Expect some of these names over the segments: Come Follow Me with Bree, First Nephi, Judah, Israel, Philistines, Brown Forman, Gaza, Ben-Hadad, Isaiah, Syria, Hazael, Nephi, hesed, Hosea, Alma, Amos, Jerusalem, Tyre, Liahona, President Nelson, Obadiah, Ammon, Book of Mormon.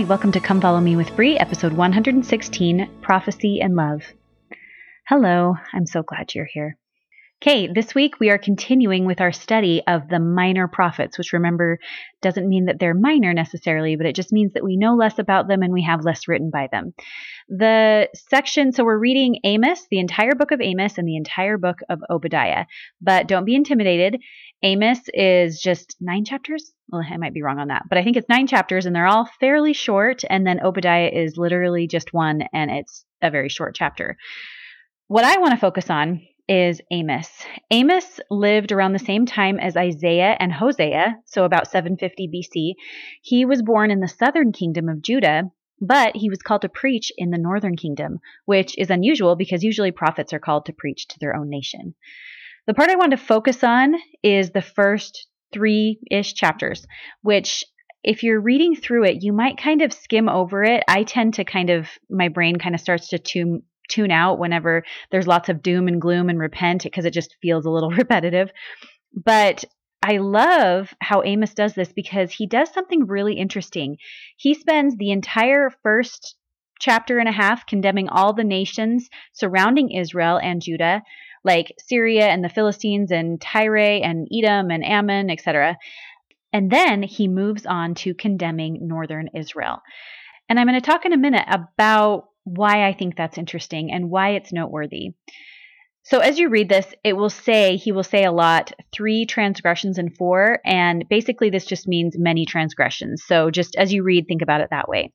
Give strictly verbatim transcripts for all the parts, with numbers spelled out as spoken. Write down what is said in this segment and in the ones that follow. Hi, welcome to Come Follow Me with Bree, episode one hundred sixteen, Prophecy and Love. Hello, I'm so glad you're here. Okay, this week we are continuing with our study of the minor prophets, which remember doesn't mean that they're minor necessarily, but it just means that we know less about them and we have less written by them. The section, so we're reading Amos, the entire book of Amos and the entire book of Obadiah, but don't be intimidated. Amos is just nine chapters. Well, I might be wrong on that, but I think it's nine chapters and they're all fairly short. And then Obadiah is literally just one and it's a very short chapter. What I want to focus on is Amos. Amos lived around the same time as Isaiah and Hosea, so about seven fifty B C. He was born in the southern kingdom of Judah, but he was called to preach in the northern kingdom, which is unusual because usually prophets are called to preach to their own nation. The part I want to focus on is the first three-ish chapters, which if you're reading through it, you might kind of skim over it. I tend to kind of, my brain kind of starts to tune tune out whenever there's lots of doom and gloom and repent because it just feels a little repetitive. But I love how Amos does this because he does something really interesting. He spends the entire first chapter and a half condemning all the nations surrounding Israel and Judah, like Syria and the Philistines and Tyre and Edom and Ammon, et cetera. And then he moves on to condemning northern Israel. And I'm going to talk in a minute about why I think that's interesting and why it's noteworthy. So as you read this, it will say, he will say a lot, three transgressions and four. And basically this just means many transgressions. So just as you read, think about it that way.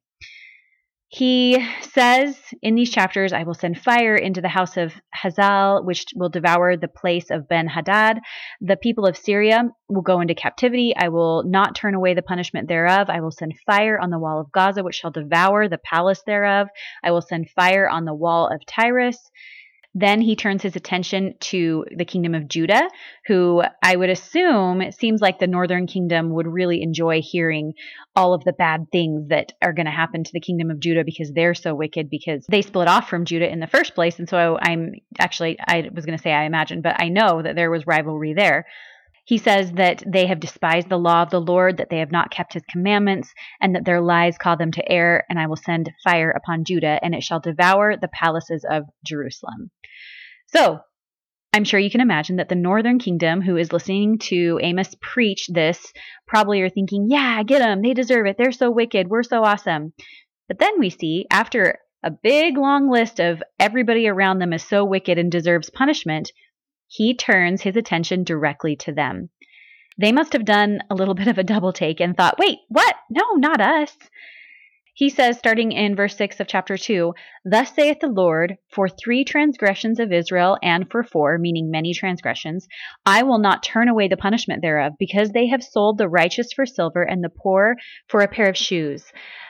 He says in these chapters, I will send fire into the house of Hazael, which will devour the place of Ben-Hadad. The people of Syria will go into captivity. I will not turn away the punishment thereof. I will send fire on the wall of Gaza, which shall devour the palace thereof. I will send fire on the wall of Tyre. Then he turns his attention to the kingdom of Judah, who I would assume it seems like the northern kingdom would really enjoy hearing all of the bad things that are going to happen to the kingdom of Judah because they're so wicked because they split off from Judah in the first place. And so I'm actually, I was going to say I imagine, but I know that there was rivalry there. He says that they have despised the law of the Lord, that they have not kept his commandments, and that their lies call them to err, and I will send fire upon Judah, and it shall devour the palaces of Jerusalem. So I'm sure you can imagine that the northern kingdom, who is listening to Amos preach this, probably are thinking, yeah, get them. They deserve it. They're so wicked. We're so awesome. But then we see, after a big, long list of everybody around them is so wicked and deserves punishment, he turns his attention directly to them. They must have done a little bit of a double take and thought, wait, what? No, not us. He says, starting in verse six of chapter two, thus saith the Lord, for three transgressions of Israel and for four, meaning many transgressions, I will not turn away the punishment thereof, because they have sold the righteous for silver and the poor for a pair of shoes,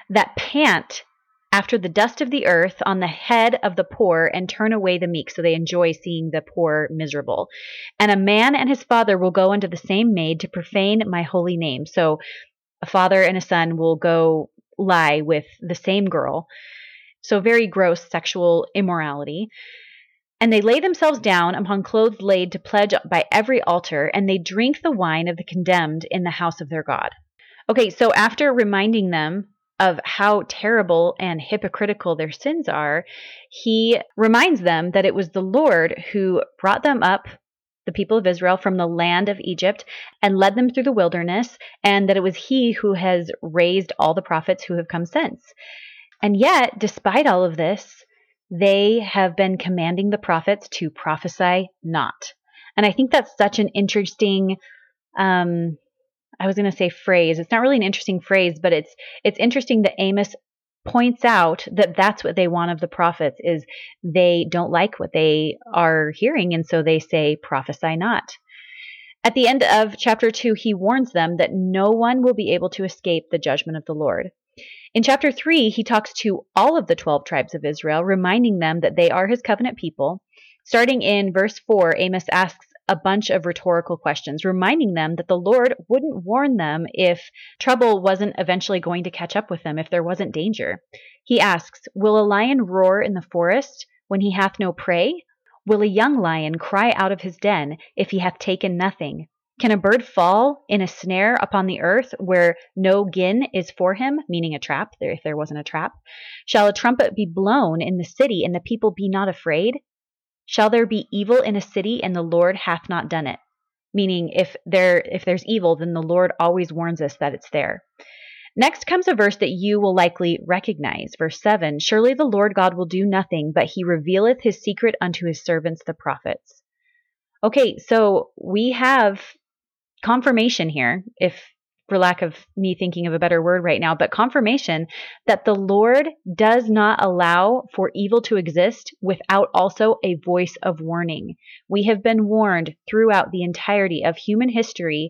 that pant after the dust of the earth on the head of the poor and turn away the meek. So they enjoy seeing the poor miserable. And a man and his father will go unto the same maid to profane my holy name. So a father and a son will go lie with the same girl. So very gross sexual immorality. And they lay themselves down upon clothes laid to pledge by every altar, and they drink the wine of the condemned in the house of their God. Okay, so after reminding them of how terrible and hypocritical their sins are, he reminds them that it was the Lord who brought them up, the people of Israel, from the land of Egypt and led them through the wilderness, and that it was he who has raised all the prophets who have come since. And yet, despite all of this, they have been commanding the prophets to prophesy not. And I think that's such an interesting um I was going to say phrase. It's not really an interesting phrase, but it's it's interesting that Amos points out that that's what they want of the prophets, is they don't like what they are hearing, and so they say, prophesy not. At the end of chapter two, he warns them that no one will be able to escape the judgment of the Lord. In chapter three, he talks to all of the twelve tribes of Israel, reminding them that they are his covenant people. Starting in verse four, Amos asks a bunch of rhetorical questions, reminding them that the Lord wouldn't warn them if trouble wasn't eventually going to catch up with them, if there wasn't danger. He asks, will a lion roar in the forest when he hath no prey? Will a young lion cry out of his den if he hath taken nothing? Can a bird fall in a snare upon the earth where no gin is for him, meaning a trap, if there wasn't a trap? Shall a trumpet be blown in the city, and the people be not afraid? Shall there be evil in a city, and the Lord hath not done it? Meaning, if there if there's evil, then the Lord always warns us that it's there. Next comes a verse that you will likely recognize, verse seven. Surely the Lord God will do nothing, but he revealeth his secret unto his servants the prophets. Okay, so we have confirmation here, if for lack of me thinking of a better word right now, but confirmation that the Lord does not allow for evil to exist without also a voice of warning. We have been warned throughout the entirety of human history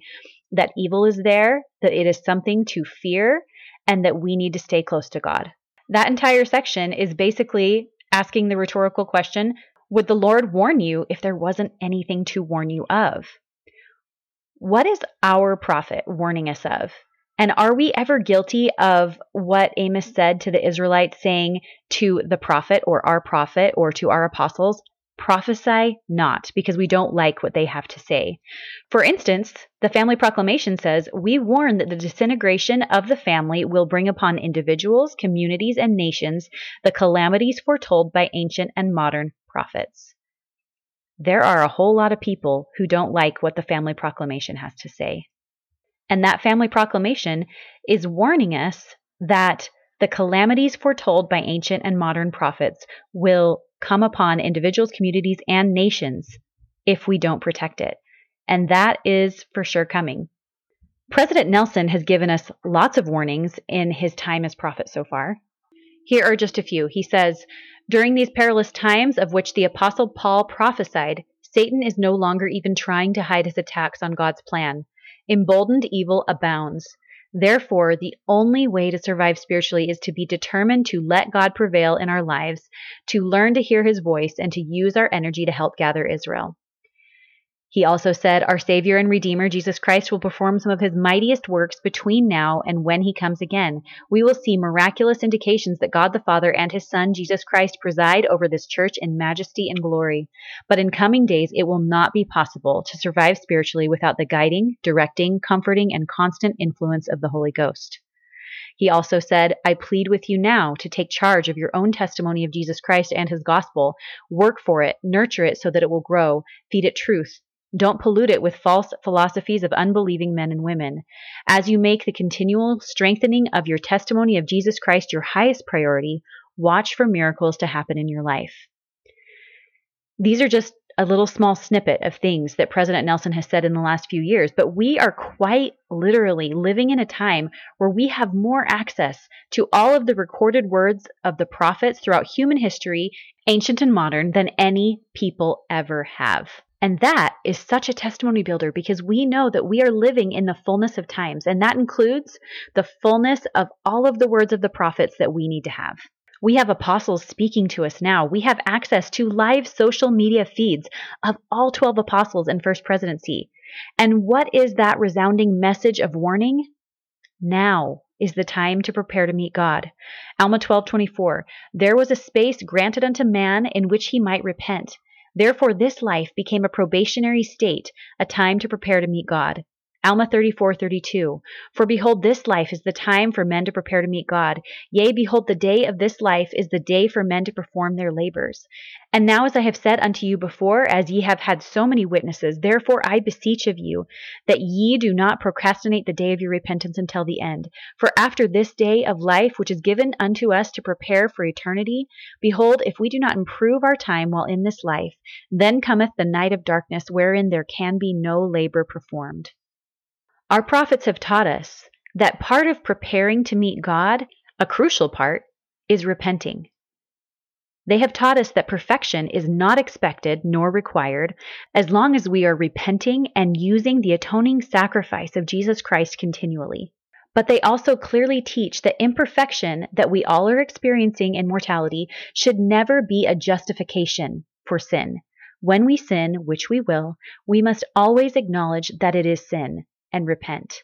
that evil is there, that it is something to fear, and that we need to stay close to God. That entire section is basically asking the rhetorical question, would the Lord warn you if there wasn't anything to warn you of? What is our prophet warning us of? And are we ever guilty of what Amos said to the Israelites, saying to the prophet or our prophet or to our apostles, prophesy not, because we don't like what they have to say? For instance, the family proclamation says, we warn that the disintegration of the family will bring upon individuals, communities, and nations the calamities foretold by ancient and modern prophets. There are a whole lot of people who don't like what the family proclamation has to say. And that family proclamation is warning us that the calamities foretold by ancient and modern prophets will come upon individuals, communities, and nations if we don't protect it. And that is for sure coming. President Nelson has given us lots of warnings in his time as prophet so far. Here are just a few. He says, during these perilous times of which the Apostle Paul prophesied, Satan is no longer even trying to hide his attacks on God's plan. Emboldened evil abounds. Therefore, the only way to survive spiritually is to be determined to let God prevail in our lives, to learn to hear his voice, and to use our energy to help gather Israel. He also said, our Savior and Redeemer, Jesus Christ, will perform some of his mightiest works between now and when he comes again. We will see miraculous indications that God the Father and his Son, Jesus Christ, preside over this church in majesty and glory. But in coming days, it will not be possible to survive spiritually without the guiding, directing, comforting, and constant influence of the Holy Ghost. He also said, I plead with you now to take charge of your own testimony of Jesus Christ and his gospel. Work for it, nurture it so that it will grow, feed it truth. Don't pollute it with false philosophies of unbelieving men and women. As you make the continual strengthening of your testimony of Jesus Christ your highest priority, watch for miracles to happen in your life. These are just a little small snippet of things that President Nelson has said in the last few years, but we are quite literally living in a time where we have more access to all of the recorded words of the prophets throughout human history, ancient and modern, than any people ever have. And that is such a testimony builder, because we know that we are living in the fullness of times, and that includes the fullness of all of the words of the prophets that we need to have. We have apostles speaking to us now. We have access to live social media feeds of all twelve apostles in First Presidency. And what is that resounding message of warning? Now is the time to prepare to meet God. Alma twelve twenty-four, there was a space granted unto man in which he might repent. Therefore, this life became a probationary state, a time to prepare to meet God. Alma thirty-four thirty-two. For behold, this life is the time for men to prepare to meet God. Yea, behold, the day of this life is the day for men to perform their labors. And now, as I have said unto you before, as ye have had so many witnesses, therefore I beseech of you that ye do not procrastinate the day of your repentance until the end. For after this day of life, which is given unto us to prepare for eternity, behold, if we do not improve our time while in this life, then cometh the night of darkness, wherein there can be no labor performed. Our prophets have taught us that part of preparing to meet God, a crucial part, is repenting. They have taught us that perfection is not expected nor required as long as we are repenting and using the atoning sacrifice of Jesus Christ continually. But they also clearly teach that imperfection that we all are experiencing in mortality should never be a justification for sin. When we sin, which we will, we must always acknowledge that it is sin and repent.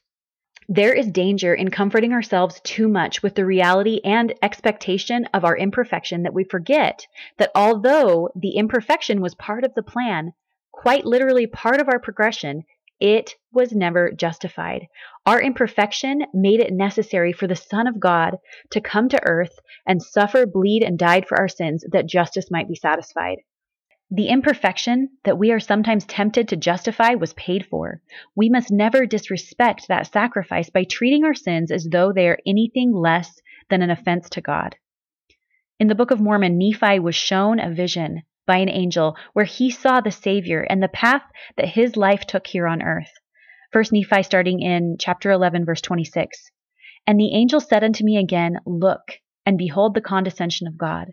There is danger in comforting ourselves too much with the reality and expectation of our imperfection that we forget that although the imperfection was part of the plan, quite literally part of our progression, It was never justified. Our imperfection made it necessary for the Son of God to come to earth and suffer, bleed, and died for our sins that justice might be satisfied. The imperfection that we are sometimes tempted to justify was paid for. We must never disrespect that sacrifice by treating our sins as though they are anything less than an offense to God. In the Book of Mormon, Nephi was shown a vision by an angel where he saw the Savior and the path that his life took here on earth. First Nephi, starting in chapter eleven, verse twenty-six. And the angel said unto me again, Look, and behold the condescension of God.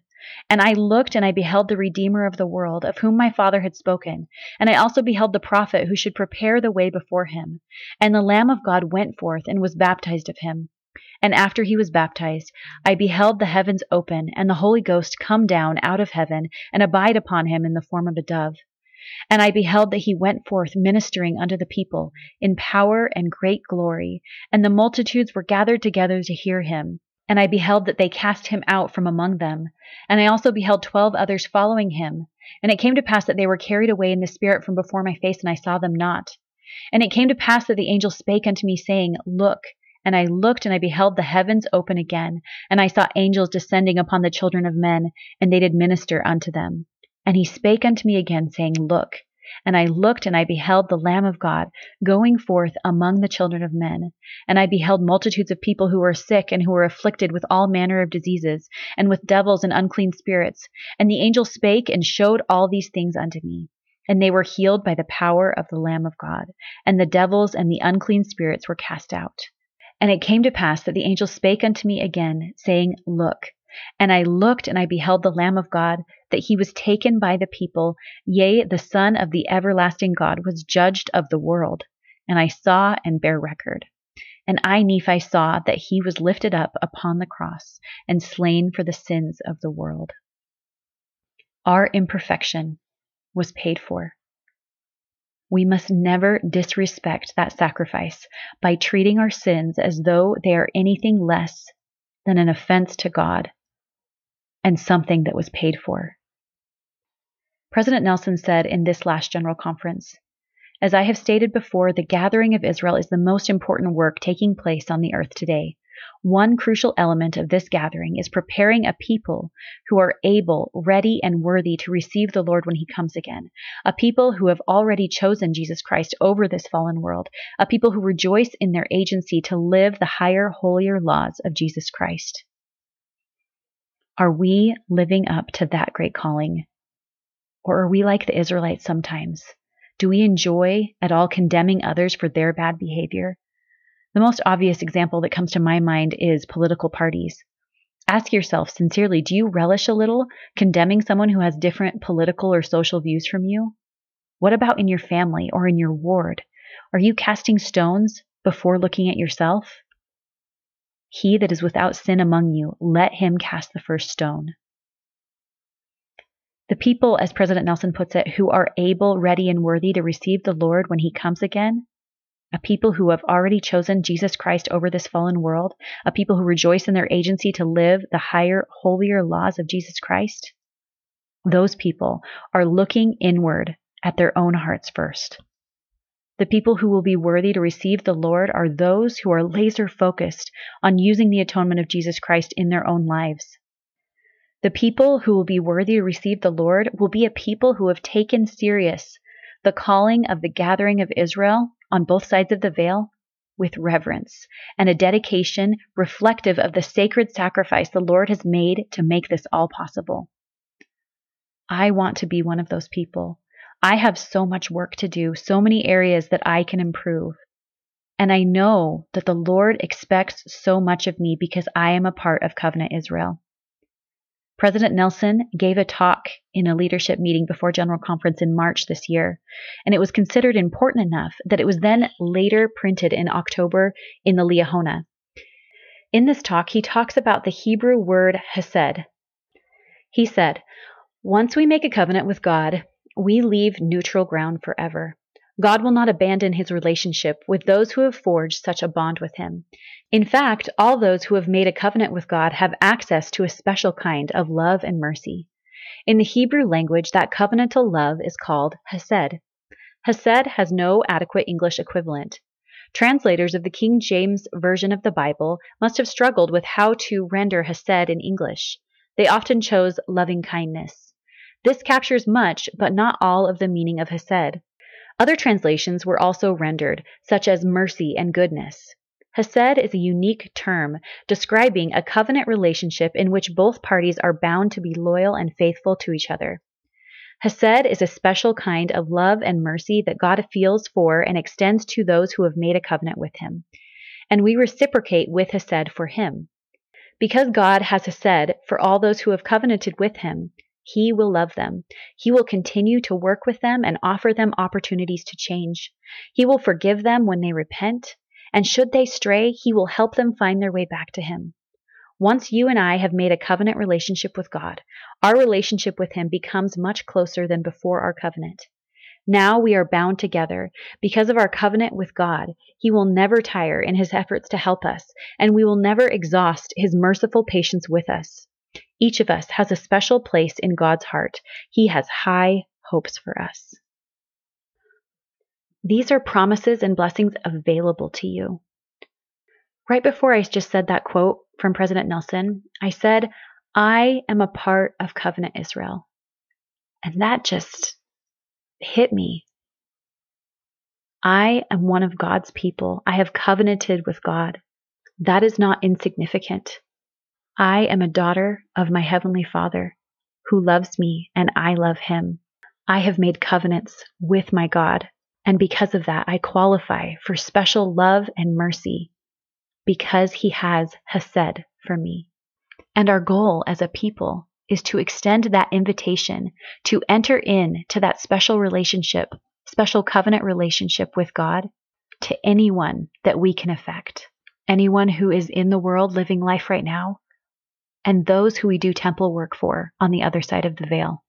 And I looked, and I beheld the Redeemer of the world, of whom my Father had spoken. And I also beheld the prophet who should prepare the way before him. And the Lamb of God went forth and was baptized of him. And after he was baptized, I beheld the heavens open, and the Holy Ghost come down out of heaven and abide upon him in the form of a dove. And I beheld that he went forth ministering unto the people in power and great glory, and the multitudes were gathered together to hear him. And I beheld that they cast him out from among them. And I also beheld twelve others following him. And it came to pass that they were carried away in the spirit from before my face, and I saw them not. And it came to pass that the angel spake unto me, saying, Look, and I looked, and I beheld the heavens open again, and I saw angels descending upon the children of men, and they did minister unto them. And he spake unto me again, saying, Look, and I looked, and I beheld the Lamb of God going forth among the children of men. And I beheld multitudes of people who were sick and who were afflicted with all manner of diseases, and with devils and unclean spirits. And the angel spake and showed all these things unto me. And they were healed by the power of the Lamb of God. And the devils and the unclean spirits were cast out. And it came to pass that the angel spake unto me again, saying, Look, and I looked, and I beheld the Lamb of God, that he was taken by the people, yea, the Son of the everlasting God was judged of the world. And I saw and bare record. And I, Nephi, saw that he was lifted up upon the cross and slain for the sins of the world. Our imperfection was paid for. We must never disrespect that sacrifice by treating our sins as though they are anything less than an offense to God and something that was paid for. President Nelson said in this last General Conference, As I have stated before, the gathering of Israel is the most important work taking place on the earth today. One crucial element of this gathering is preparing a people who are able, ready, and worthy to receive the Lord when he comes again, a people who have already chosen Jesus Christ over this fallen world, a people who rejoice in their agency to live the higher, holier laws of Jesus Christ. Are we living up to that great calling? Or are we like the Israelites sometimes? Do we enjoy at all condemning others for their bad behavior? The most obvious example that comes to my mind is political parties. Ask yourself sincerely, do you relish a little condemning someone who has different political or social views from you? What about in your family or in your ward? Are you casting stones before looking at yourself? He that is without sin among you, let him cast the first stone. The people, as President Nelson puts it, who are able, ready, and worthy to receive the Lord when he comes again, a people who have already chosen Jesus Christ over this fallen world, a people who rejoice in their agency to live the higher, holier laws of Jesus Christ, those people are looking inward at their own hearts first. The people who will be worthy to receive the Lord are those who are laser focused on using the atonement of Jesus Christ in their own lives. The people who will be worthy to receive the Lord will be a people who have taken serious the calling of the gathering of Israel on both sides of the veil with reverence and a dedication reflective of the sacred sacrifice the Lord has made to make this all possible. I want to be one of those people. I have so much work to do, so many areas that I can improve. And I know that the Lord expects so much of me because I am a part of Covenant Israel. President Nelson gave a talk in a leadership meeting before General Conference in March this year, and it was considered important enough that it was then later printed in October in the Liahona. In this talk, he talks about the Hebrew word hesed. He said, Once we make a covenant with God, we leave neutral ground forever. God will not abandon his relationship with those who have forged such a bond with him. In fact, all those who have made a covenant with God have access to a special kind of love and mercy. In the Hebrew language, that covenantal love is called hesed. Hesed has no adequate English equivalent. Translators of the King James Version of the Bible must have struggled with how to render hesed in English. They often chose loving-kindness. This captures much, but not all, of the meaning of hesed. Other translations were also rendered, such as mercy and goodness. Hesed is a unique term describing a covenant relationship in which both parties are bound to be loyal and faithful to each other. Hesed is a special kind of love and mercy that God feels for and extends to those who have made a covenant with Him, and we reciprocate with hesed for Him. Because God has hesed for all those who have covenanted with Him, He will love them. He will continue to work with them and offer them opportunities to change. He will forgive them when they repent, and should they stray, He will help them find their way back to Him. Once you and I have made a covenant relationship with God, our relationship with Him becomes much closer than before our covenant. Now we are bound together. Because of our covenant with God, He will never tire in His efforts to help us, and we will never exhaust His merciful patience with us. Each of us has a special place in God's heart. He has high hopes for us. These are promises and blessings available to you. Right before I just said that quote from President Nelson, I said, I am a part of Covenant Israel. And that just hit me. I am one of God's people. I have covenanted with God. That is not insignificant. I am a daughter of my Heavenly Father who loves me and I love Him. I have made covenants with my God. And because of that, I qualify for special love and mercy, because He has hesed for me. And our goal as a people is to extend that invitation to enter in to that special relationship, special covenant relationship with God, to anyone that we can affect. Anyone who is in the world living life right now, and those who we do temple work for on the other side of the veil.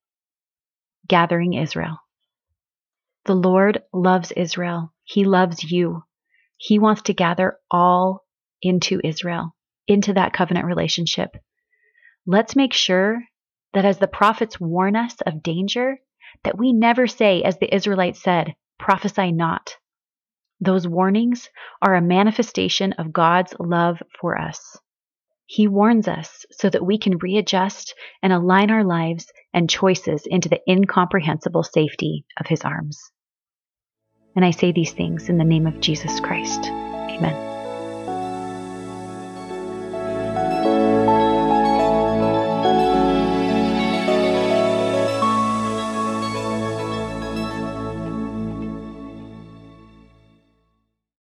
Gathering Israel. The Lord loves Israel. He loves you. He wants to gather all into Israel, into that covenant relationship. Let's make sure that as the prophets warn us of danger, that we never say, as the Israelites said, prophesy not. Those warnings are a manifestation of God's love for us. He warns us so that we can readjust and align our lives and choices into the incomprehensible safety of His arms. And I say these things in the name of Jesus Christ. Amen.